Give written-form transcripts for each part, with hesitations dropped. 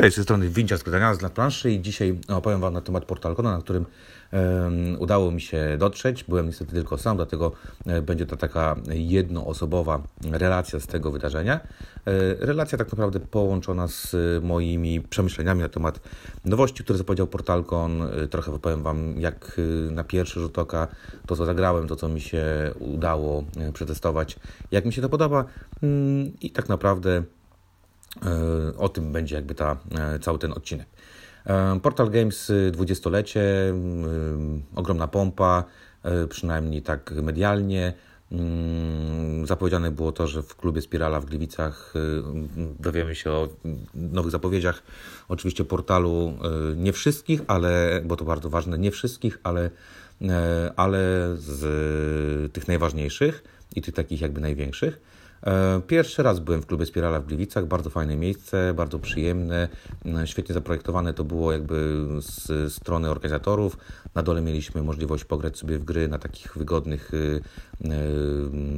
Cześć, z tej strony Wincy Skrytania z planszy i dzisiaj opowiem Wam na temat PortalConu, na którym udało mi się dotrzeć. Byłem niestety tylko sam, dlatego będzie to taka jednoosobowa relacja z tego wydarzenia. Relacja tak naprawdę połączona z moimi przemyśleniami na temat nowości, które zapowiedział PortalCon. Trochę opowiem Wam, jak na pierwszy rzut oka to, co zagrałem, to, co mi się udało przetestować, jak mi się to podoba i tak naprawdę o tym będzie jakby cały ten odcinek. Portal Games 20-lecie, ogromna pompa, przynajmniej tak medialnie. Zapowiedziane było to, że w klubie Spirala w Gliwicach dowiemy się o nowych zapowiedziach. Oczywiście portalu nie wszystkich, ale, bo to bardzo ważne, nie wszystkich, ale z tych najważniejszych i tych takich jakby największych. Pierwszy raz byłem w klubie Spirala w Gliwicach, bardzo fajne miejsce, bardzo przyjemne, świetnie zaprojektowane to było jakby z strony organizatorów. Na dole mieliśmy możliwość pograć sobie w gry na takich wygodnych,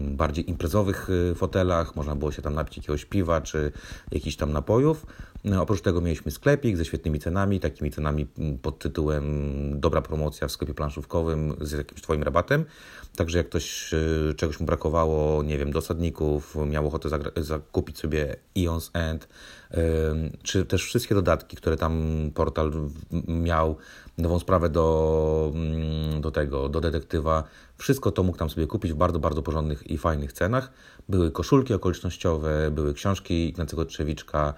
bardziej imprezowych fotelach, można było się tam napić jakiegoś piwa czy jakichś tam napojów. Oprócz tego mieliśmy sklepik ze świetnymi cenami, takimi cenami pod tytułem dobra promocja w sklepie planszówkowym z jakimś Twoim rabatem. Także jak ktoś czegoś mu brakowało, nie wiem, dosadników, miał ochotę zakupić sobie Eon's End, czy też wszystkie dodatki, które tam portal miał, nową sprawę do detektywa, wszystko to mógł tam sobie kupić w bardzo, bardzo porządnych i fajnych cenach. Były koszulki okolicznościowe, były książki Ignacego Trzewiczka,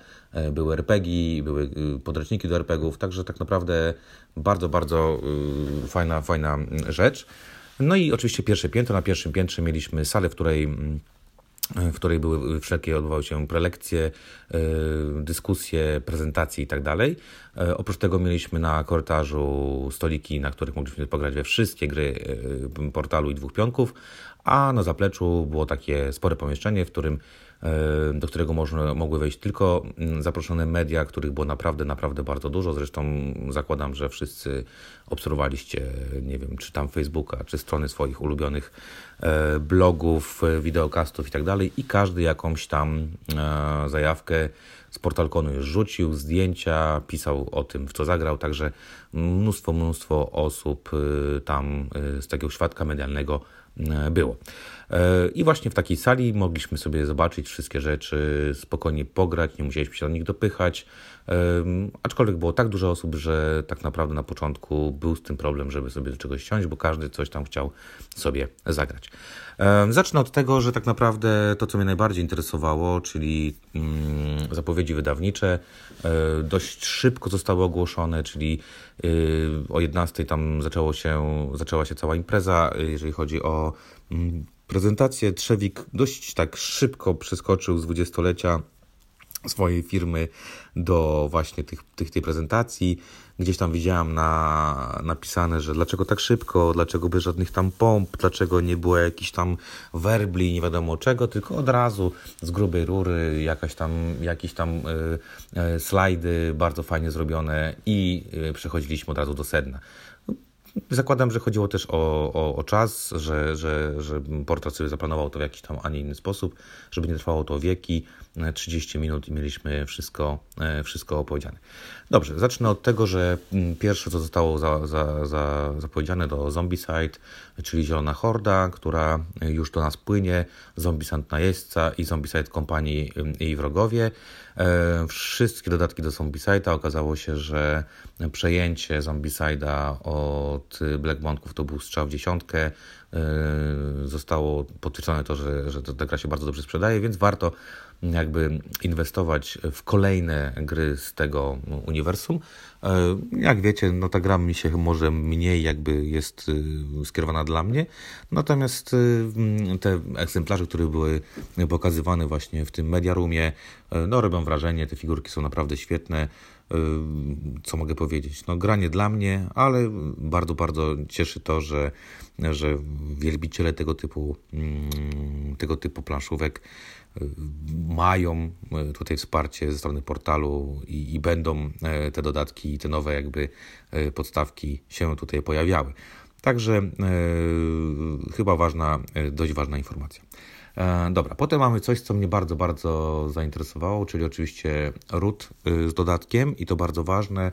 były RPG, były podręczniki do RPGów, także tak naprawdę bardzo, bardzo fajna rzecz. No i oczywiście pierwsze piętro. Na pierwszym piętrze mieliśmy salę, w której były wszelkie, odbywały się prelekcje, dyskusje, prezentacje i tak dalej. Oprócz tego mieliśmy na korytarzu stoliki, na których mogliśmy pograć we wszystkie gry portalu i dwóch pionków, a na zapleczu było takie spore pomieszczenie, do którego mogły wejść tylko zaproszone media, których było naprawdę, naprawdę bardzo dużo. Zresztą zakładam, że wszyscy obserwowaliście, nie wiem, czy tam Facebooka, czy strony swoich ulubionych blogów, wideokastów i tak dalej. I każdy jakąś tam zajawkę z PortalConu już rzucił, zdjęcia, pisał o tym, w co zagrał. Także mnóstwo osób tam z takiego świadka medialnego było. I właśnie w takiej sali mogliśmy sobie zobaczyć wszystkie rzeczy, spokojnie pograć, nie musieliśmy się do nich dopychać, aczkolwiek było tak dużo osób, że tak naprawdę na początku był z tym problem, żeby sobie do czegoś siąść, bo każdy coś tam chciał sobie zagrać. Zacznę od tego, że tak naprawdę to, co mnie najbardziej interesowało, czyli zapowiedzi wydawnicze, dość szybko zostały ogłoszone, czyli o 11 tam zaczęła się cała impreza, jeżeli chodzi o prezentację. Trzewik dość tak szybko przeskoczył z 20-lecia swojej firmy do właśnie tej prezentacji. Gdzieś tam widziałem napisane, że dlaczego tak szybko, dlaczego bez żadnych tam pomp, dlaczego nie było jakichś tam werbli, nie wiadomo czego, tylko od razu z grubej rury jakieś tam slajdy bardzo fajnie zrobione i przechodziliśmy od razu do sedna. Zakładam, że chodziło też o czas, że portal sobie zaplanował to w jakiś tam, a nie inny sposób, żeby nie trwało to wieki. 30 minut i mieliśmy wszystko opowiedziane. Dobrze, zacznę od tego, że pierwsze, co zostało zapowiedziane, to Zombicide, czyli Zielona Horda, która już do nas płynie, Zombicide najeźdźca i Zombicide kompanii i jej wrogowie. Wszystkie dodatki do Zombicide'a. Okazało się, że przejęcie Zombicide'a od Black Boundów to był strzał w dziesiątkę. Zostało potwierdzone to, że ta gra się bardzo dobrze sprzedaje, więc warto jakby inwestować w kolejne gry z tego uniwersum. Jak wiecie, no ta gra mi się może mniej jakby jest skierowana dla mnie, natomiast te egzemplarze, które były pokazywane właśnie w tym Media Roomie, no robią wrażenie, te figurki są naprawdę świetne. Co mogę powiedzieć? No granie dla mnie, ale bardzo, bardzo cieszy to, że wielbiciele tego typu planszówek mają tutaj wsparcie ze strony portalu i będą te dodatki i te nowe jakby podstawki się tutaj pojawiały. Także chyba dość ważna informacja. Dobra, potem mamy coś, co mnie bardzo, bardzo zainteresowało, czyli oczywiście Root z dodatkiem i to bardzo ważne.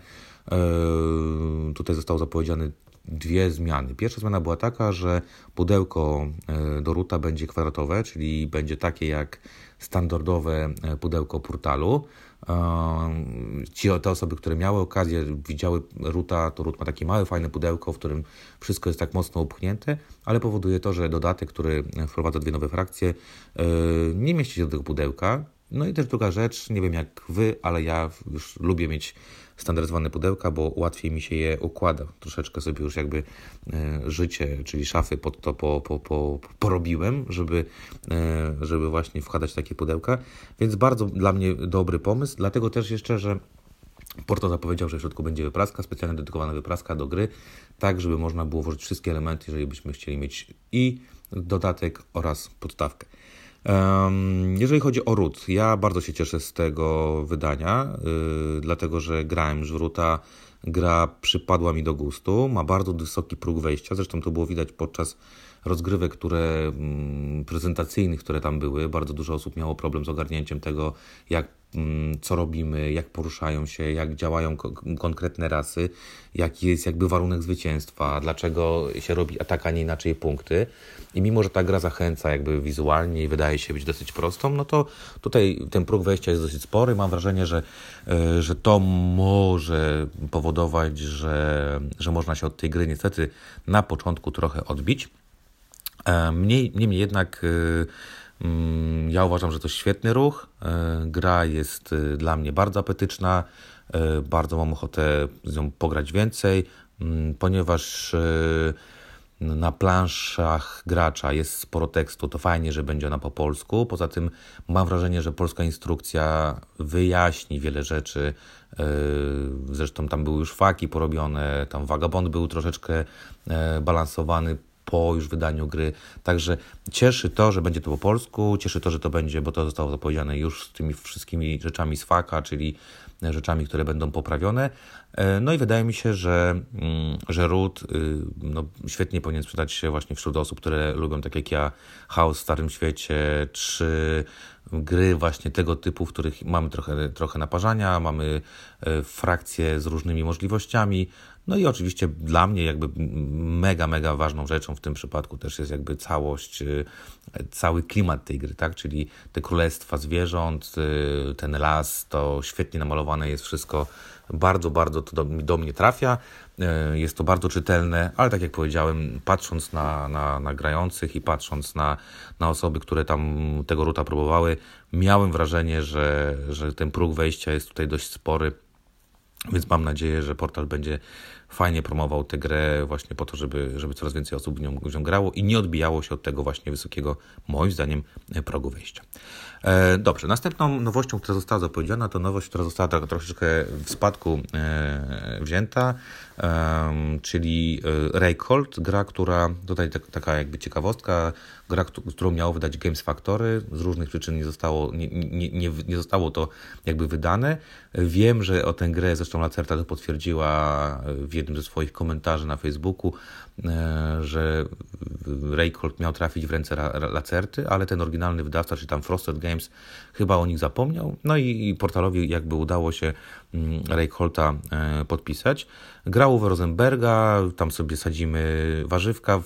Tutaj zostało zapowiedziane dwie zmiany. Pierwsza zmiana była taka, że pudełko do Roota będzie kwadratowe, czyli będzie takie jak standardowe pudełko Portalu. Te osoby, które miały okazję, widziały Roota, to Root ma takie małe, fajne pudełko, w którym wszystko jest tak mocno upchnięte, ale powoduje to, że dodatek, który wprowadza dwie nowe frakcje, nie mieści się do tego pudełka. No i też druga rzecz, nie wiem jak wy, ale ja już lubię mieć standaryzowane pudełka, bo łatwiej mi się je układa. Troszeczkę sobie już jakby życie, czyli szafy pod to porobiłem, żeby właśnie wkładać takie pudełka. Więc bardzo dla mnie dobry pomysł, dlatego też jeszcze, że Porto zapowiedział, że w środku będzie wypraska, specjalnie dedykowana wypraska do gry, tak żeby można było włożyć wszystkie elementy, jeżeli byśmy chcieli mieć i dodatek oraz podstawkę. Jeżeli chodzi o Root, ja bardzo się cieszę z tego wydania, dlatego że grałem już w Roota, gra przypadła mi do gustu, ma bardzo wysoki próg wejścia, zresztą to było widać podczas rozgrywek, które prezentacyjnych, które tam były, bardzo dużo osób miało problem z ogarnięciem tego, co robimy, jak poruszają się, jak działają konkretne rasy, jaki jest jakby warunek zwycięstwa, dlaczego się robi atak, a nie inaczej punkty. I mimo, że ta gra zachęca jakby wizualnie i wydaje się być dosyć prostą, no to tutaj ten próg wejścia jest dosyć spory. Mam wrażenie, że to może powodować, że można się od tej gry niestety na początku trochę odbić. Niemniej jednak ja uważam, że to świetny ruch, gra jest dla mnie bardzo apetyczna, bardzo mam ochotę z nią pograć więcej, ponieważ na planszach gracza jest sporo tekstu, to fajnie, że będzie ona po polsku. Poza tym mam wrażenie, że polska instrukcja wyjaśni wiele rzeczy. Zresztą tam były już faki porobione, tam Vagabond był troszeczkę balansowany po już wydaniu gry, także cieszy to, że będzie to po polsku, cieszy to, że to będzie, bo to zostało zapowiedziane już z tymi wszystkimi rzeczami z faka, czyli rzeczami, które będą poprawione. No i wydaje mi się, że Root świetnie powinien sprzedać się właśnie wśród osób, które lubią, tak jak ja, chaos w Starym Świecie, czy gry właśnie tego typu, w których mamy trochę naparzania, mamy frakcje z różnymi możliwościami. No i oczywiście dla mnie jakby mega ważną rzeczą w tym przypadku też jest jakby całość, cały klimat tej gry, tak? Czyli te królestwa zwierząt, ten las, to świetnie namalowane jest wszystko, bardzo to do mnie trafia, jest to bardzo czytelne, ale tak jak powiedziałem, patrząc na grających i patrząc na osoby, które tam tego Roota próbowały, miałem wrażenie, że ten próg wejścia jest tutaj dość spory. Więc mam nadzieję, że portal będzie fajnie promował tę grę właśnie po to, żeby coraz więcej osób w nią grało i nie odbijało się od tego właśnie wysokiego, moim zdaniem, progu wejścia. Dobrze, następną nowością, która została zapowiedziana, to nowość, która została troszeczkę w spadku wzięta, czyli Reykholt, gra, która, tutaj taka jakby ciekawostka, gra, którą miało wydać Games Factory, z różnych przyczyn nie zostało to jakby wydane. Wiem, że o tę grę, zresztą Lacerta to potwierdziła w jednym ze swoich komentarzy na Facebooku, że Reykholt miał trafić w ręce Lacerty, ale ten oryginalny wydawca, czyli tam Frosted Games, chyba o nich zapomniał. No i portalowi jakby udało się Reykholta podpisać. Gra Uwe Rosenberga, tam sobie sadzimy warzywka,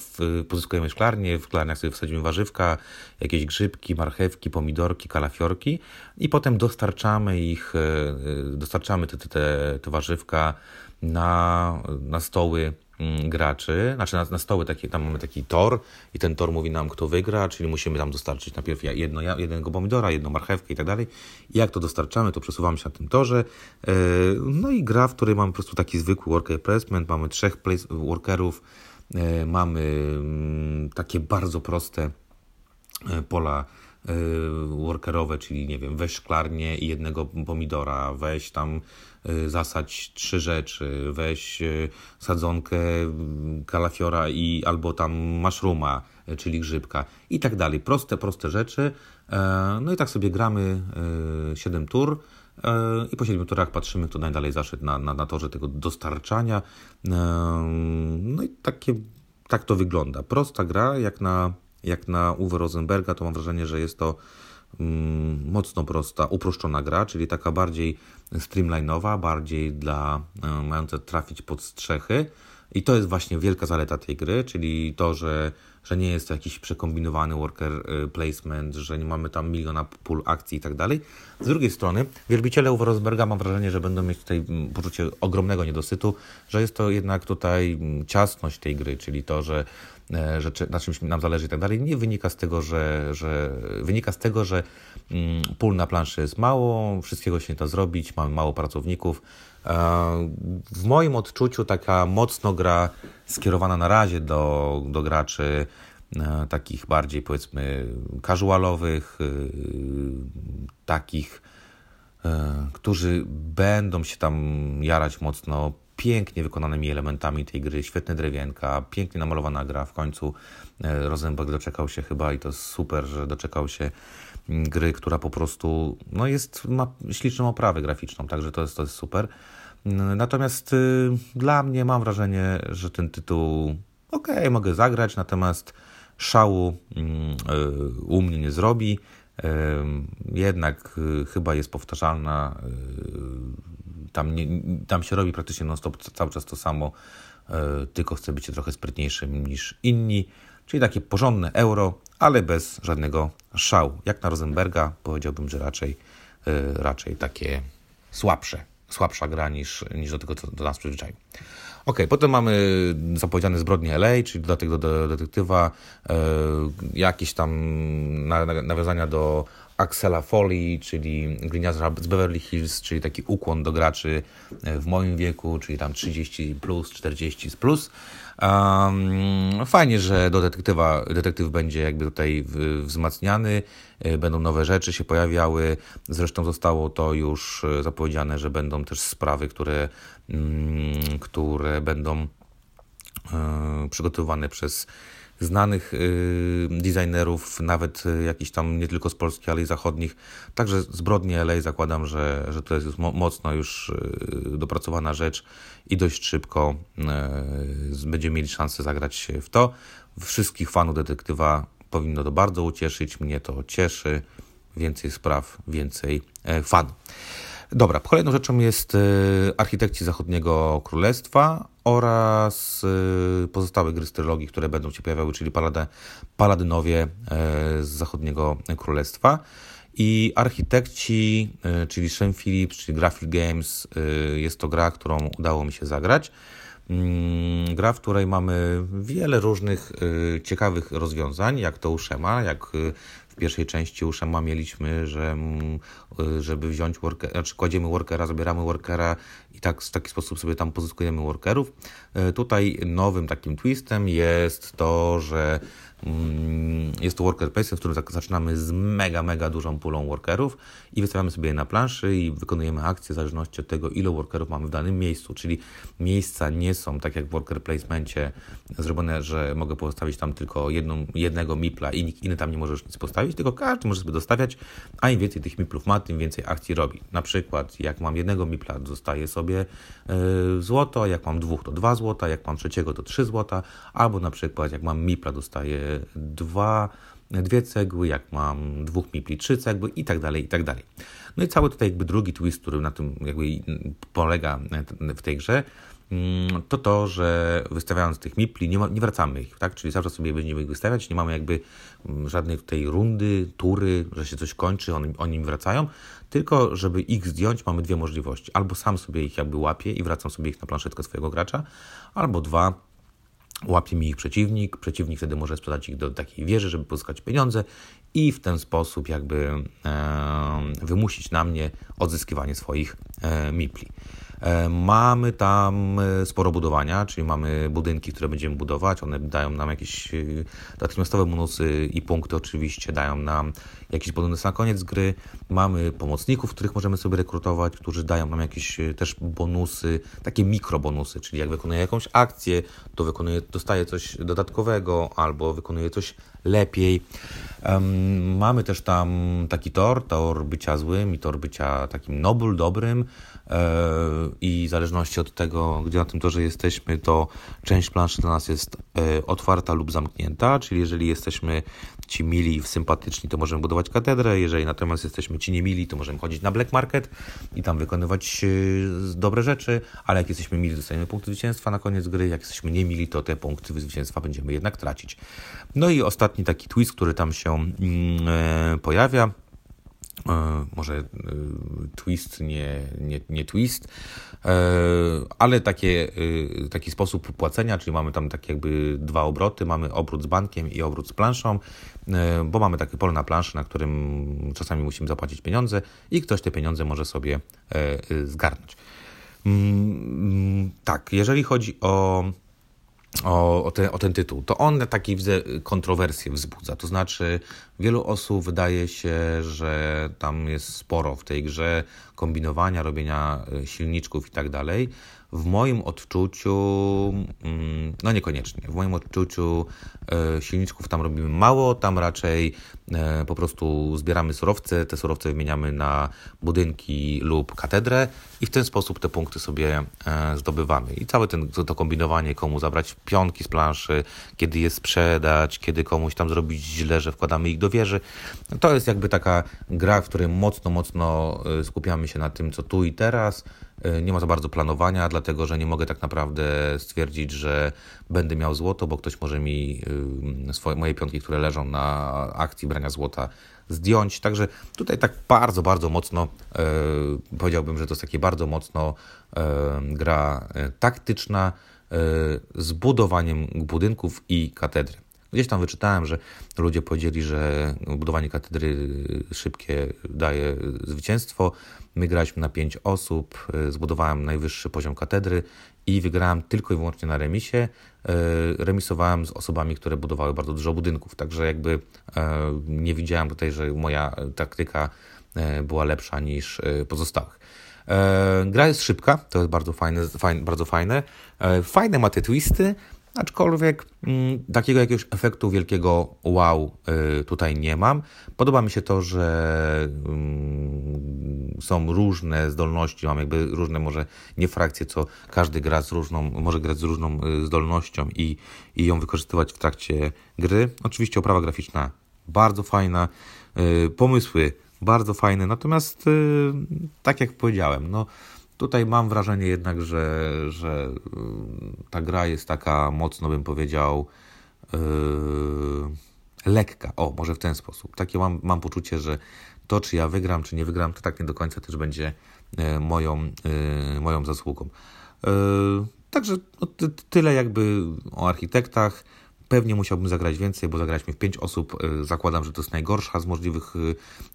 pozyskujemy szklarnię, w szklarniach sobie wsadzimy warzywka, jakieś grzybki, marchewki, pomidorki, kalafiorki i potem dostarczamy te warzywka na stoły graczy, znaczy na stoły takie, tam mamy taki tor i ten tor mówi nam, kto wygra, czyli musimy tam dostarczyć najpierw jednego pomidora, jedną marchewkę i tak dalej. I jak to dostarczamy, to przesuwamy się na tym torze. No i gra, w której mamy po prostu taki zwykły worker placement, mamy 3 workerów, mamy takie bardzo proste pola workerowe, czyli nie wiem, weź szklarnię i jednego pomidora, weź tam zasadź 3 rzeczy, weź sadzonkę kalafiora i albo tam maszruma, czyli grzybka i tak dalej. Proste rzeczy. No i tak sobie gramy 7 tur i po 7 turach patrzymy, kto najdalej zaszedł na torze tego dostarczania. No i tak to wygląda. Prosta gra, jak na jak na Uwe Rosenberga, to mam wrażenie, że jest to mocno prosta, uproszczona gra, czyli taka bardziej streamline'owa, bardziej dla mające trafić pod strzechy. I to jest właśnie wielka zaleta tej gry, czyli to, że nie jest to jakiś przekombinowany worker placement, że nie mamy tam miliona pól akcji i tak dalej. Z drugiej strony wielbiciele Uwe Rosenberga mam wrażenie, że będą mieć tutaj poczucie ogromnego niedosytu, że jest to jednak tutaj ciasność tej gry, czyli to, że na czymś nam zależy i tak dalej, nie wynika z tego, że pól na planszy jest mało, wszystkiego się nie da zrobić, mamy mało pracowników. W moim odczuciu taka mocno gra skierowana na razie do graczy takich bardziej, powiedzmy, casualowych, takich, którzy będą się tam jarać mocno pięknie wykonanymi elementami tej gry, świetne drewienka, pięknie namalowana gra. W końcu Rozembek doczekał się chyba i to super, że doczekał się gry, która po prostu no jest, ma śliczną oprawę graficzną, także to jest super. Natomiast dla mnie mam wrażenie, że ten tytuł okej, mogę zagrać, natomiast szału u mnie nie zrobi. Jednak chyba jest powtarzalna. Tam się robi praktycznie non-stop cały czas to samo, tylko chce być trochę sprytniejszym niż inni. Czyli takie porządne euro, ale bez żadnego szału. Jak na Rosenberga powiedziałbym, że raczej takie słabsza gra niż do tego, co do nas przyzwyczaił. Okej, potem mamy zapowiedziane Zbrodnie LA, czyli dodatek do detektywa, jakieś tam nawiązania do Axela Foley, czyli gliniarza z Beverly Hills, czyli taki ukłon do graczy w moim wieku, czyli tam 30+, 40+. Fajnie, że do detektyw będzie jakby tutaj wzmacniany, będą nowe rzeczy się pojawiały, zresztą zostało to już zapowiedziane, że będą też sprawy, które będą przygotowywane przez znanych designerów, nawet jakichś tam nie tylko z Polski, ale i zachodnich. Także Zbrodnie LA zakładam, że to jest mocno już dopracowana rzecz i dość szybko będziemy mieli szansę zagrać w to. Wszystkich fanów detektywa powinno to bardzo ucieszyć. Mnie to cieszy. Więcej spraw, więcej fanów. Dobra, kolejną rzeczą jest Architekci Zachodniego Królestwa oraz pozostałe gry z trylogii, które będą się pojawiały, czyli Paladynowie z Zachodniego Królestwa. I Architekci, czyli Shem Philips, czyli Graphic Games, jest to gra, którą udało mi się zagrać. Gra, w której mamy wiele różnych ciekawych rozwiązań, jak to u Shema, jak w pierwszej części u Shema mieliśmy, że żeby wziąć workera, znaczy kładziemy workera, zabieramy workera i tak w taki sposób sobie tam pozyskujemy workerów. Tutaj nowym takim twistem jest to, że jest to worker placement, w którym zaczynamy z mega dużą pulą workerów i wystawiamy sobie je na planszy i wykonujemy akcje w zależności od tego, ile workerów mamy w danym miejscu, czyli miejsca nie są tak jak w worker placemencie zrobione, że mogę postawić tam tylko jednego mipla i nikt inny tam nie może już nic postawić, tylko każdy może sobie dostawiać, a im więcej tych miplów ma, tym więcej akcji robi. Na przykład jak mam jednego mipla, dostaję sobie złoto, jak mam dwóch to 2 złota, jak mam trzeciego to 3 złota, albo na przykład jak mam mipla, dostaję 2 cegły, jak mam 2 mipli 3 cegły i tak dalej, i tak dalej. No i cały tutaj jakby drugi twist, który na tym jakby polega w tej grze, to, że wystawiając tych mipli nie wracamy ich, tak? Czyli zawsze sobie będziemy ich wystawiać, nie mamy jakby żadnej tutaj rundy, tury, że się coś kończy, oni im wracają, tylko żeby ich zdjąć mamy 2 możliwości. Albo sam sobie ich jakby łapię i wracam sobie ich na planszetkę swojego gracza, albo 2, łapie mi ich przeciwnik wtedy może sprzedać ich do takiej wieży, żeby pozyskać pieniądze i w ten sposób jakby wymusić na mnie odzyskiwanie swoich mipli. Mamy tam sporo budowania, czyli mamy budynki, które będziemy budować, one dają nam jakieś natychmiastowe bonusy i punkty oczywiście, dają nam jakiś bonus na koniec gry. Mamy pomocników, których możemy sobie rekrutować, którzy dają nam jakieś też bonusy, takie mikrobonusy, czyli jak wykonuję jakąś akcję, to dostaję coś dodatkowego albo wykonuję coś lepiej. Mamy też tam taki tor bycia złym i tor bycia takim noble, dobrym. i w zależności od tego, gdzie na tym torze jesteśmy, to część planszy dla nas jest otwarta lub zamknięta, czyli jeżeli jesteśmy ci mili, sympatyczni, to możemy budować katedrę, jeżeli natomiast jesteśmy ci niemili, to możemy chodzić na black market i tam wykonywać dobre rzeczy, ale jak jesteśmy mili, dostajemy punkty zwycięstwa na koniec gry, jak jesteśmy niemili, to te punkty zwycięstwa będziemy jednak tracić. No i ostatni taki twist, który tam się pojawia, może twist, nie twist, ale taki sposób płacenia, czyli mamy tam tak jakby dwa obroty, mamy obrót z bankiem i obrót z planszą, bo mamy takie pole na planszy, na którym czasami musimy zapłacić pieniądze i ktoś te pieniądze może sobie zgarnąć. Tak, jeżeli chodzi o ten tytuł, to on taki, widzę, kontrowersję wzbudza. To znaczy, wielu osób wydaje się, że tam jest sporo w tej grze kombinowania, robienia silniczków i tak dalej. W moim odczuciu, no niekoniecznie, w moim odczuciu silniczków tam robimy mało, tam raczej po prostu zbieramy surowce, te surowce wymieniamy na budynki lub katedrę i w ten sposób te punkty sobie zdobywamy. I całe to kombinowanie, komu zabrać pionki z planszy, kiedy je sprzedać, kiedy komuś tam zrobić źle, że wkładamy ich do wieży, to jest jakby taka gra, w której mocno skupiamy się na tym, co tu i teraz. Nie ma za bardzo planowania, dlatego że nie mogę tak naprawdę stwierdzić, że będę miał złoto, bo ktoś może mi moje piątki, które leżą na akcji brania złota, zdjąć. Także tutaj tak bardzo mocno, powiedziałbym, że to jest takie bardzo mocno gra taktyczna z budowaniem budynków i katedry. Gdzieś tam wyczytałem, że ludzie powiedzieli, że budowanie katedry szybkie daje zwycięstwo. My graliśmy na 5 osób, zbudowałem najwyższy poziom katedry i wygrałem tylko i wyłącznie na remisie. Remisowałem z osobami, które budowały bardzo dużo budynków, także jakby nie widziałem tutaj, że moja taktyka była lepsza niż pozostałych. Gra jest szybka, to jest bardzo fajne. Fajne ma te twisty, aczkolwiek takiego jakiegoś efektu wielkiego wow tutaj nie mam. Podoba mi się to, że są różne zdolności, mam jakby różne, może nie frakcje, co każdy gra z różną, może grać z różną zdolnością i ją wykorzystywać w trakcie gry. Oczywiście oprawa graficzna bardzo fajna, pomysły bardzo fajne, natomiast tak jak powiedziałem, no tutaj mam wrażenie jednak, że ta gra jest taka mocno, bym powiedział, lekka. O, może w ten sposób. Takie mam poczucie, że to, czy ja wygram, czy nie wygram, to tak nie do końca też będzie moją zasługą. Także no, tyle jakby o architektach. Pewnie musiałbym zagrać więcej, bo zagraliśmy w 5 osób. Zakładam, że to jest najgorsza z możliwych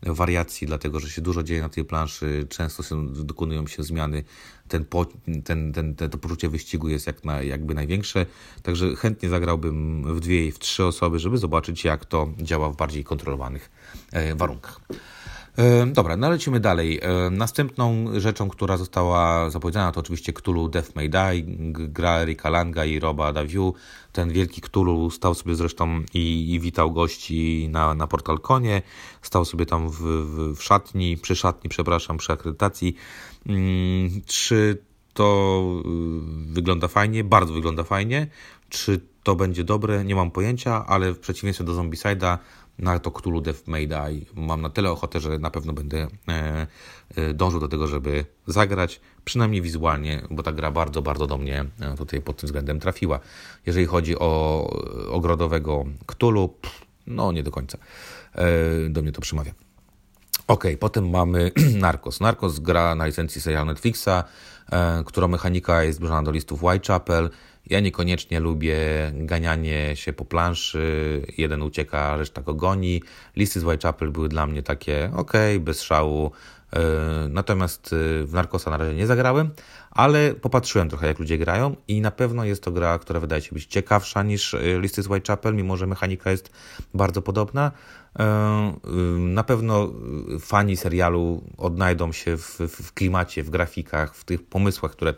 wariacji, dlatego że się dużo dzieje na tej planszy, często dokonują się zmiany. To poczucie wyścigu jest jakby największe. Także chętnie zagrałbym w 2 i w 3 osoby, żeby zobaczyć, jak to działa w bardziej kontrolowanych warunkach. Dobra, no lecimy dalej. Następną rzeczą, która została zapowiedziana, to oczywiście Cthulhu Death May Die, gra Ricka Langa i Roba Daviu. Ten wielki Cthulhu stał sobie zresztą i witał gości na PortalConie, stał sobie tam w szatni, przy akredytacji. Czy to wygląda fajnie? Bardzo wygląda fajnie. Czy to będzie dobre? Nie mam pojęcia, ale w przeciwieństwie do Zombicide'a, na to Cthulhu Death May Die mam na tyle ochotę, że na pewno będę dążył do tego, żeby zagrać, przynajmniej wizualnie, bo ta gra bardzo do mnie tutaj pod tym względem trafiła. Jeżeli chodzi o ogrodowego Cthulhu, no nie do końca do mnie to przemawia. Okej, potem mamy Narcos. Narcos, gra na licencji serialu Netflixa, która mechanika jest zbliżona do Listów Whitechapel. Ja niekoniecznie lubię ganianie się po planszy, jeden ucieka, reszta go goni. Listy z Whitechapel były dla mnie takie okej, bez szału. Natomiast w Narcosa na razie nie zagrałem, ale popatrzyłem trochę, jak ludzie grają i na pewno jest to gra, która wydaje się być ciekawsza niż Listy z Whitechapel, mimo że mechanika jest bardzo podobna. Na pewno fani serialu odnajdą się w klimacie, w grafikach, w tych pomysłach, które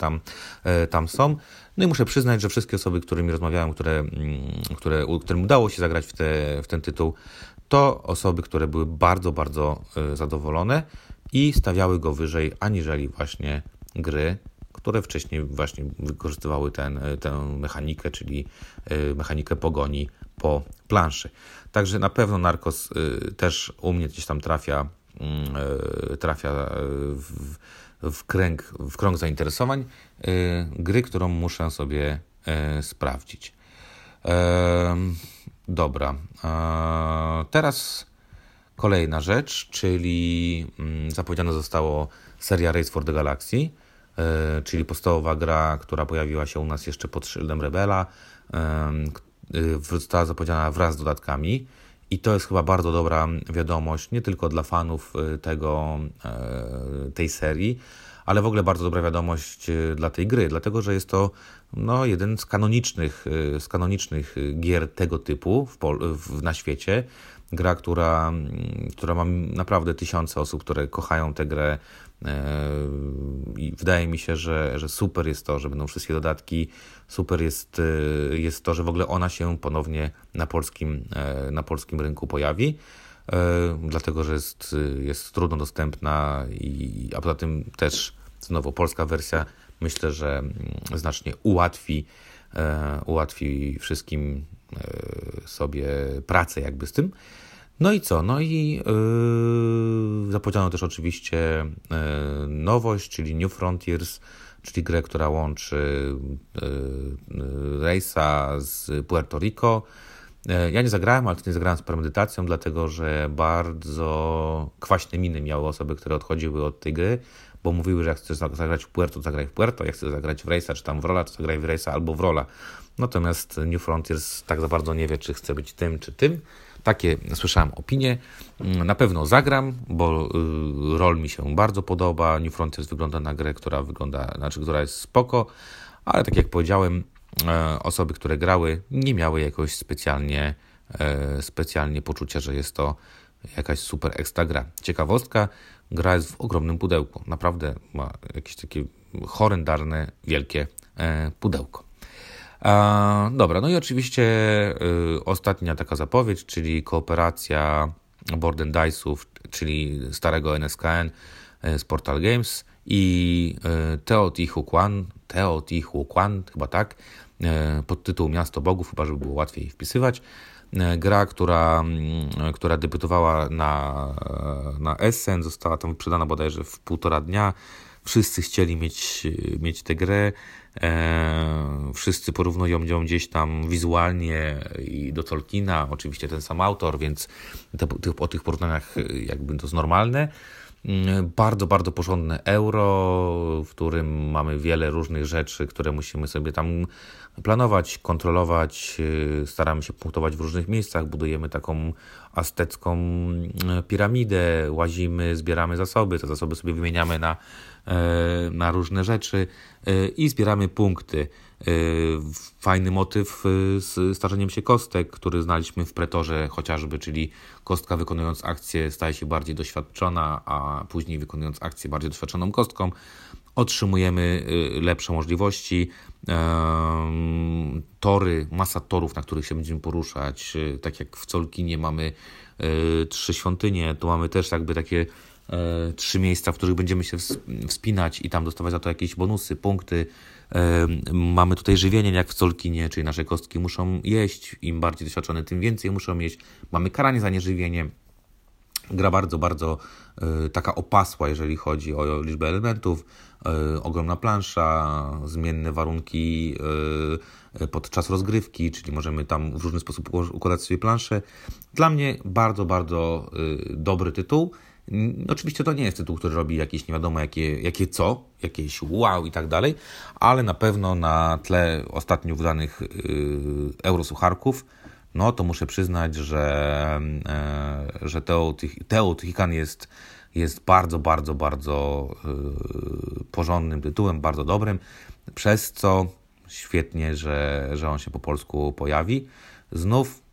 tam są. No i muszę przyznać, że wszystkie osoby, z którymi rozmawiałem, którym udało się zagrać w ten tytuł, to osoby, które były bardzo zadowolone i stawiały go wyżej aniżeli właśnie gry, które wcześniej właśnie wykorzystywały tę mechanikę, czyli mechanikę pogoni po planszy. Także na pewno Narcos też u mnie gdzieś tam trafia w krąg zainteresowań gry, którą muszę sobie sprawdzić. Dobra, teraz kolejna rzecz, czyli zapowiedziane zostało seria Race for the Galaxy, czyli podstawowa gra, która pojawiła się u nas jeszcze pod szyldem Rebela, została zapowiedziana wraz z dodatkami i to jest chyba bardzo dobra wiadomość, nie tylko dla fanów tej serii, ale w ogóle bardzo dobra wiadomość dla tej gry, dlatego że jest to jeden z kanonicznych gier tego typu na świecie. Gra, która ma naprawdę tysiące osób, które kochają tę grę i wydaje mi się, że super jest to, że będą wszystkie dodatki, super jest to, że w ogóle ona się ponownie na polskim rynku pojawi, dlatego że jest trudno dostępna, a poza tym też znowu polska wersja myślę, że znacznie ułatwi wszystkim sobie pracę jakby z tym. No i co? No i zapowiedziano też oczywiście nowość, czyli New Frontiers, czyli grę, która łączy Rejsa z Puerto Rico. Ja nie zagrałem, ale to nie zagrałem z premedytacją, dlatego że bardzo kwaśne miny miały osoby, które odchodziły od tej gry, bo mówiły, że jak chcesz zagrać w Puerto, to zagraj w Puerto, jak chcesz zagrać w Rejsa, czy tam w Rola, to zagraj w Rejsa albo w Rola. Natomiast New Frontiers tak za bardzo nie wie, czy chce być tym, czy tym. Takie słyszałem opinie. Na pewno zagram, bo rol mi się bardzo podoba. New Frontiers wygląda na grę, która jest spoko, ale tak jak powiedziałem, osoby, które grały, nie miały jakoś specjalnie poczucia, że jest to jakaś super ekstra gra. Ciekawostka, gra jest w ogromnym pudełku. Naprawdę ma jakieś takie horrendalne, wielkie pudełko. Dobra, no i oczywiście ostatnia taka zapowiedź, czyli kooperacja Board and Dice'ów, czyli starego NSKN z Portal Games i Teotihuacan, chyba tak, pod tytuł Miasto Bogów, chyba żeby było łatwiej wpisywać. Gra, która debiutowała na Essen, została tam wyprzedana bodajże w 1,5 dnia. Wszyscy chcieli mieć tę grę, wszyscy porównują ją gdzieś tam wizualnie i do Tzolk'ina, oczywiście ten sam autor, więc o tych porównaniach jakby to jest normalne. Bardzo, bardzo porządne euro, w którym mamy wiele różnych rzeczy, które musimy sobie tam planować, kontrolować, staramy się punktować w różnych miejscach, budujemy taką aztecką piramidę, łazimy, zbieramy zasoby, te zasoby sobie wymieniamy na różne rzeczy i zbieramy punkty. Fajny motyw z starzeniem się kostek, który znaliśmy w Pretorze chociażby, czyli kostka wykonując akcję staje się bardziej doświadczona, a później wykonując akcję bardziej doświadczoną kostką otrzymujemy lepsze możliwości, tory, masa torów, na których się będziemy poruszać, tak jak w Tzolkinie mamy 3 świątynie, tu mamy też jakby takie 3 miejsca, w których będziemy się wspinać i tam dostawać za to jakieś bonusy, punkty. Mamy tutaj żywienie jak w Tzolkinie, czyli nasze kostki muszą jeść, im bardziej doświadczone, tym więcej muszą jeść. Mamy karanie za nieżywienie. Gra bardzo, bardzo taka opasła, jeżeli chodzi o liczbę elementów. Ogromna plansza, zmienne warunki podczas rozgrywki, czyli możemy tam w różny sposób układać sobie planszę. Dla mnie bardzo, bardzo dobry tytuł. Oczywiście to nie jest tytuł, który robi jakieś nie wiadomo jakieś wow i tak dalej, ale na pewno na tle ostatnio wydanych eurosucharków, no to muszę przyznać, że Teotihuacan jest bardzo, bardzo, bardzo porządnym tytułem, bardzo dobrym, przez co świetnie, że on się po polsku pojawi. Znów,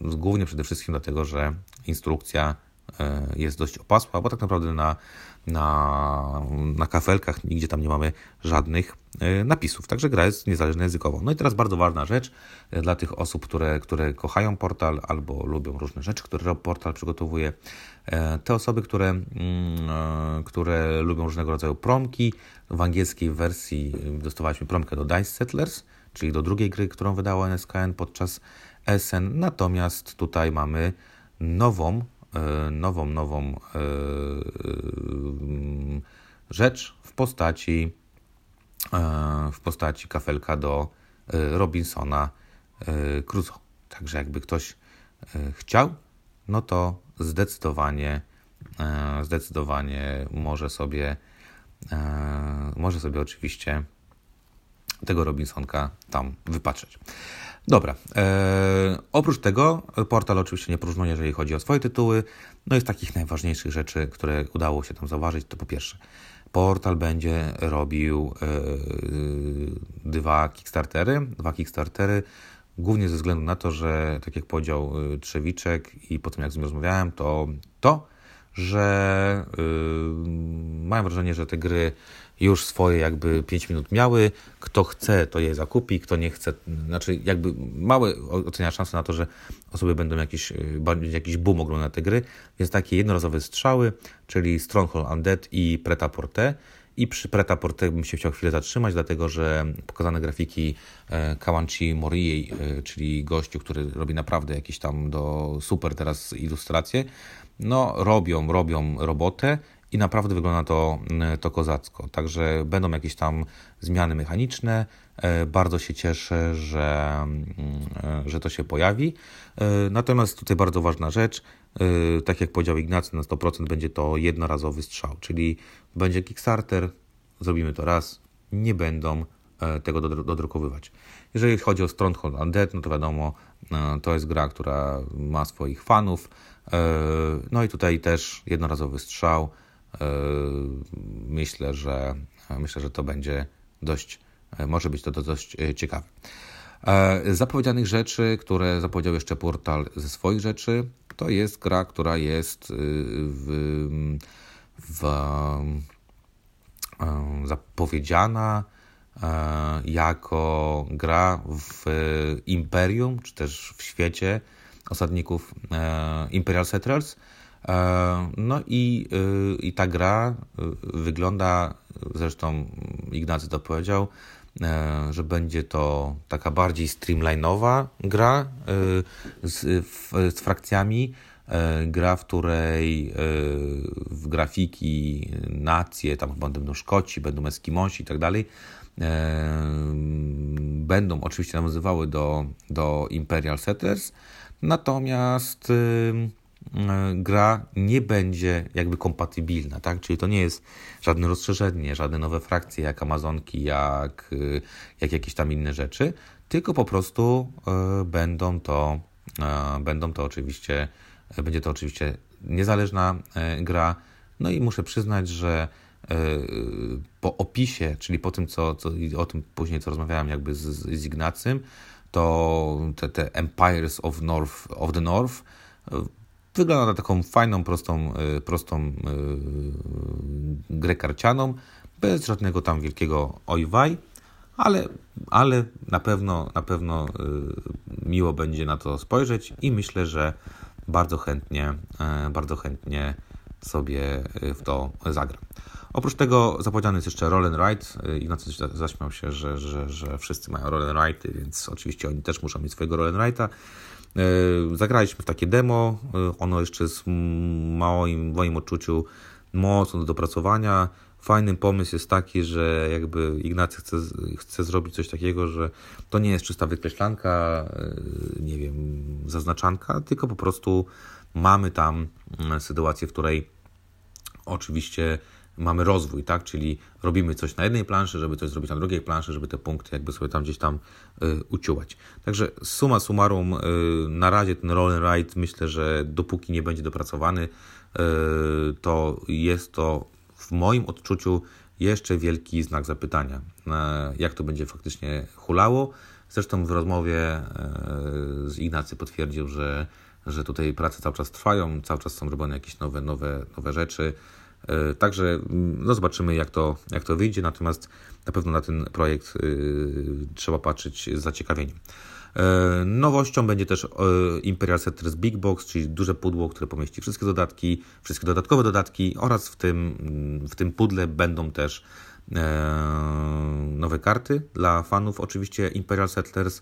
głównie przede wszystkim dlatego, że instrukcja jest dość opasła, bo tak naprawdę na kafelkach nigdzie tam nie mamy żadnych napisów. Także gra jest niezależna językowo. No i teraz bardzo ważna rzecz dla tych osób, które kochają Portal albo lubią różne rzeczy, które Portal przygotowuje. Te osoby, które lubią różnego rodzaju promki. W angielskiej wersji dostawaliśmy promkę do Dice Settlers, czyli do drugiej gry, którą wydało NSKN podczas Essen. Natomiast tutaj mamy nową rzecz w postaci kafelka do Robinsona Crusoe. Także jakby ktoś chciał, no to zdecydowanie może sobie oczywiście tego Robinsonka tam wypatrzeć. Dobra, oprócz tego Portal oczywiście nie próżnuje, jeżeli chodzi o swoje tytuły. No i z takich najważniejszych rzeczy, które udało się tam zauważyć, to po pierwsze Portal będzie robił dwa Kickstartery, głównie ze względu na to, że tak jak powiedział Trzewiczek i po tym jak z nim rozmawiałem, że mam wrażenie, że te gry już swoje jakby 5 minut miały. Kto chce, to je zakupi, kto nie chce, znaczy jakby małe ocenia szanse na to, że osoby będą jakiś boom ogromny na te gry. Więc takie jednorazowe strzały, czyli Stronghold Undead i Pret-a-Porter. I przy Pret-a-Porter bym się chciał chwilę zatrzymać, dlatego że pokazane grafiki Kawanchi Moriei, czyli gościu, który robi naprawdę jakieś tam do super teraz ilustracje, no robią robotę i naprawdę wygląda to kozacko. Także będą jakieś tam zmiany mechaniczne. Bardzo się cieszę, że to się pojawi. Natomiast tutaj bardzo ważna rzecz. Tak jak powiedział Ignacy, na 100% będzie to jednorazowy strzał. Czyli będzie Kickstarter, zrobimy to raz, nie będą tego dodrukowywać. Jeżeli chodzi o Stronghold Undead, no to wiadomo, to jest gra, która ma swoich fanów. No i tutaj też jednorazowy strzał. Myślę, że to będzie może być to dość ciekawe. Zapowiedzianych rzeczy, które zapowiedział jeszcze Portal ze swoich rzeczy, to jest gra, która jest zapowiedziana jako gra w Imperium, czy też w świecie osadników Imperial Settlers. No i ta gra wygląda, zresztą Ignacy to powiedział, że będzie to taka bardziej streamline'owa gra z frakcjami, gra, w której w grafiki nacje, tam będą Szkoci, będą Eskimosi i tak dalej, będą oczywiście nawiązywały do Imperial Settlers, natomiast gra nie będzie jakby kompatybilna, tak? Czyli to nie jest żadne rozszerzenie, żadne nowe frakcje jak Amazonki, jak jakieś tam inne rzeczy, tylko po prostu będzie to oczywiście niezależna gra. No i muszę przyznać, że po opisie, czyli po tym, co rozmawiałem jakby z Ignacym, to te Empires of the North wygląda na taką fajną, prostą grę karcianą, bez żadnego tam wielkiego ojwaj, ale na pewno miło będzie na to spojrzeć i myślę, że bardzo chętnie sobie w to zagram. Oprócz tego zapowiedziany jest jeszcze Roll and Ride. Ignacy zaśmiał się, że wszyscy mają Roll and Ride, więc oczywiście oni też muszą mieć swojego Roll and Ride'a. Zagraliśmy w takie demo, ono jeszcze jest w moim odczuciu mocno do dopracowania. Fajny pomysł jest taki, że jakby Ignacy chce zrobić coś takiego, że to nie jest czysta wykreślanka, nie wiem, zaznaczanka, tylko po prostu mamy tam sytuację, w której oczywiście mamy rozwój, tak? Czyli robimy coś na jednej planszy, żeby coś zrobić na drugiej planszy, żeby te punkty jakby sobie tam gdzieś tam uciułać. Także summa summarum, na razie ten Roll and Ride, myślę, że dopóki nie będzie dopracowany, to jest to w moim odczuciu jeszcze wielki znak zapytania, jak to będzie faktycznie hulało. Zresztą w rozmowie z Ignacy potwierdził, że że tutaj prace cały czas trwają, cały czas są robione jakieś nowe rzeczy. Także no zobaczymy, jak to wyjdzie, natomiast na pewno na ten projekt trzeba patrzeć z zaciekawieniem. Nowością będzie też Imperial Settlers Big Box, czyli duże pudło, które pomieści wszystkie dodatki, wszystkie dodatkowe dodatki, oraz w tym pudle będą też nowe karty dla fanów. Oczywiście Imperial Settlers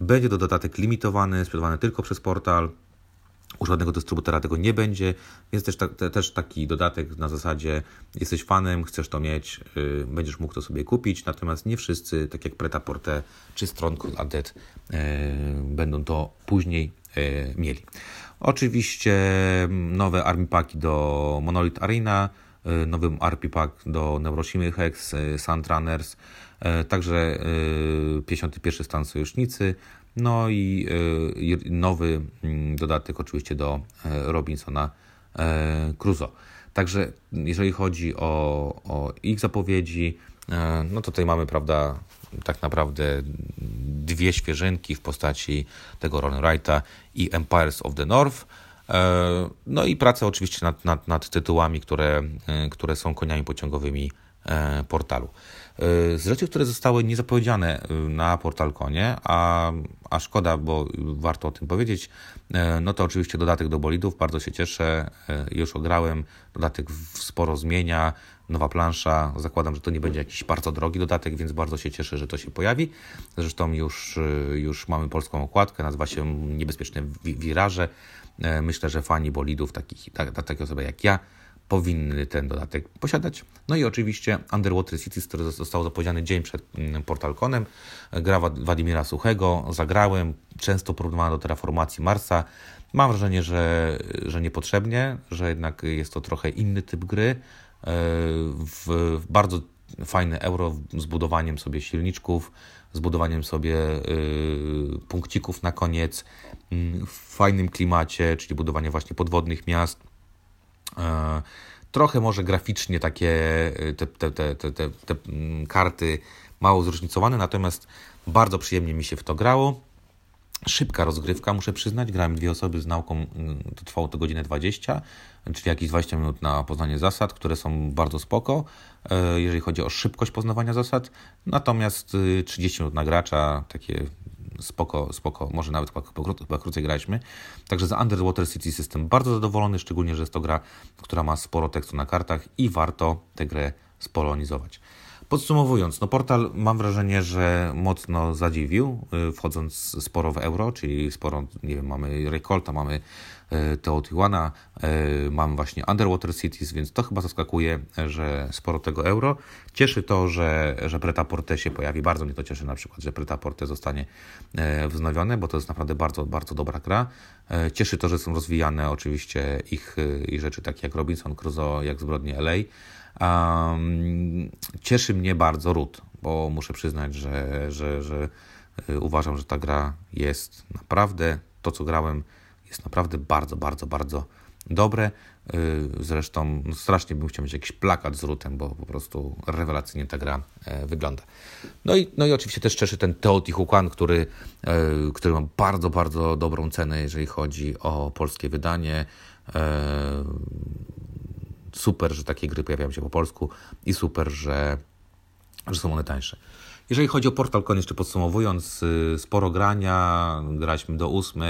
będzie to dodatek limitowany, sprzedawany tylko przez portal. U żadnego dystrybutora tego nie będzie, więc też taki dodatek na zasadzie jesteś fanem, chcesz to mieć, będziesz mógł to sobie kupić, natomiast nie wszyscy, tak jak Pret-a-Porter czy Stronghold Undead, będą to później mieli. Oczywiście nowe army paki do Monolith Arena, nowym army pack do Neuroshimy Hex, Sandrunners, także 51 stan sojusznicy, no i nowy dodatek oczywiście do Robinsona Crusoe. Także jeżeli chodzi o ich zapowiedzi, no to tutaj mamy, prawda, tak naprawdę dwie świeżynki w postaci tego Ron Wrighta i Empires of the North. No i prace oczywiście nad tytułami, które są koniami pociągowymi portalu. Z rzeczy, które zostały niezapowiedziane na PortalConie, a szkoda, bo warto o tym powiedzieć, no to oczywiście dodatek do Bolidów, bardzo się cieszę, już ograłem, dodatek sporo zmienia, nowa plansza, zakładam, że to nie będzie jakiś bardzo drogi dodatek, więc bardzo się cieszę, że to się pojawi. Zresztą już mamy polską okładkę, nazywa się Niebezpieczne Wiraże. Myślę, że fani Bolidów, takie osoby jak ja, powinny ten dodatek posiadać. No i oczywiście Underwater City, który został zapowiedziany dzień przed PortalConem. Gra Władimira Suchego, zagrałem, często porównywana do terraformacji Marsa. Mam wrażenie, że niepotrzebnie, że jednak jest to trochę inny typ gry. W bardzo fajne euro z budowaniem sobie silniczków, z budowaniem sobie punkcików na koniec, w fajnym klimacie, czyli budowanie właśnie podwodnych miast. Trochę może graficznie takie te karty mało zróżnicowane, natomiast bardzo przyjemnie mi się w to grało. Szybka rozgrywka, muszę przyznać, grałem dwie osoby z nauką, to trwało to godzinę 20, czyli jakieś 20 minut na poznanie zasad, które są bardzo spoko, jeżeli chodzi o szybkość poznawania zasad, natomiast 30 minut na gracza, takie spoko, może nawet chyba krócej graliśmy. Także za Underwater City jestem bardzo zadowolony, szczególnie, że jest to gra, która ma sporo tekstu na kartach i warto tę grę spolonizować. Podsumowując, no portal mam wrażenie, że mocno zadziwił, wchodząc sporo w euro, czyli sporo, nie wiem, mamy Reykholta, mamy Teotihuacana, mamy właśnie Underwater Cities, więc to chyba zaskakuje, że sporo tego euro. Cieszy to, że Pret-a-Porter się pojawi, bardzo mnie to cieszy na przykład, że Pret-a-Porter zostanie wznowione, bo to jest naprawdę bardzo, bardzo dobra gra. Cieszy to, że są rozwijane oczywiście ich rzeczy takie jak Robinson Crusoe, jak Zbrodnie LA. Cieszy mnie bardzo Root, bo muszę przyznać, że uważam, że ta gra jest naprawdę, to co grałem jest naprawdę bardzo dobre. Zresztą strasznie bym chciał mieć jakiś plakat z Rootem, bo po prostu rewelacyjnie ta gra wygląda. No i oczywiście też cieszy ten Teotihuacan, który ma bardzo dobrą cenę, jeżeli chodzi o polskie wydanie. Super, że takie gry pojawiają się po polsku i super, że są one tańsze. Jeżeli chodzi o PortalCon, jeszcze podsumowując, sporo grania, graliśmy do 8,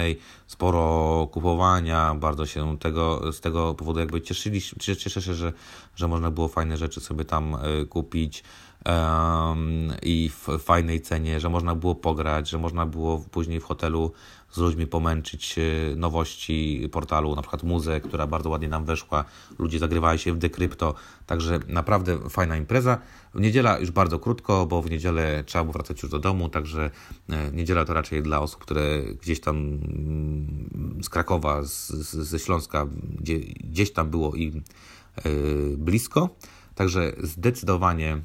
sporo kupowania, bardzo się z tego powodu jakby cieszę się, że można było fajne rzeczy sobie tam kupić i w fajnej cenie, że można było pograć, że można było później w hotelu z ludźmi pomęczyć nowości portalu, na przykład muzę, która bardzo ładnie nam weszła, ludzie zagrywali się w dekrypto, także naprawdę fajna impreza. W niedziela już bardzo krótko, bo w niedzielę trzeba było wracać już do domu, także niedziela to raczej dla osób, które gdzieś tam z Krakowa, ze Śląska, gdzieś tam było im blisko. Także zdecydowanie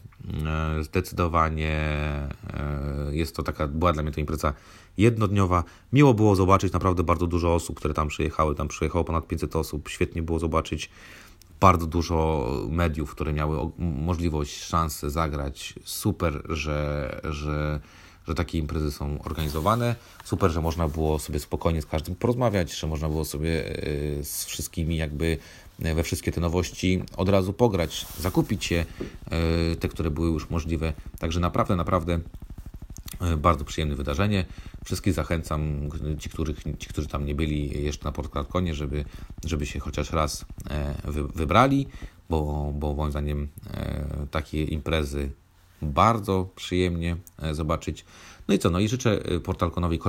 jest to była dla mnie to impreza jednodniowa. Miło było zobaczyć naprawdę bardzo dużo osób, które tam przyjechały. Tam przyjechało ponad 500 osób. Świetnie było zobaczyć bardzo dużo mediów, które miały możliwość, szansę zagrać. Super, że że takie imprezy są organizowane. Super, że można było sobie spokojnie z każdym porozmawiać, że można było sobie z wszystkimi jakby we wszystkie te nowości od razu pograć, zakupić je, te, które były już możliwe. Także naprawdę, naprawdę bardzo przyjemne wydarzenie. Wszystkich zachęcam, ci, którzy tam nie byli jeszcze na PortalConie, żeby się chociaż raz wybrali, bo moim zdaniem takie imprezy bardzo przyjemnie zobaczyć. No i co? No i życzę PortalConowi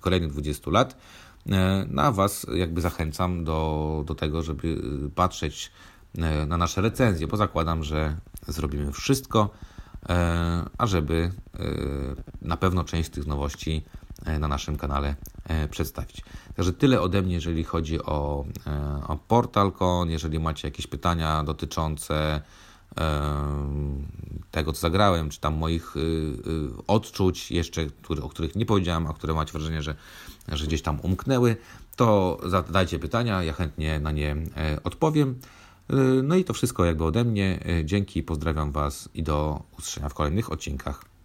kolejnych 20 lat. Na Was jakby zachęcam do tego, żeby patrzeć na nasze recenzje, bo zakładam, że zrobimy wszystko, ażeby na pewno część tych nowości na naszym kanale przedstawić. Także tyle ode mnie, jeżeli chodzi o PortalCon. Jeżeli macie jakieś pytania dotyczące tego, co zagrałem, czy tam moich odczuć jeszcze, o których nie powiedziałem, a które macie wrażenie, że gdzieś tam umknęły, to zadajcie pytania, ja chętnie na nie odpowiem. No i to wszystko jakby ode mnie. Dzięki, pozdrawiam Was i do usłyszenia w kolejnych odcinkach.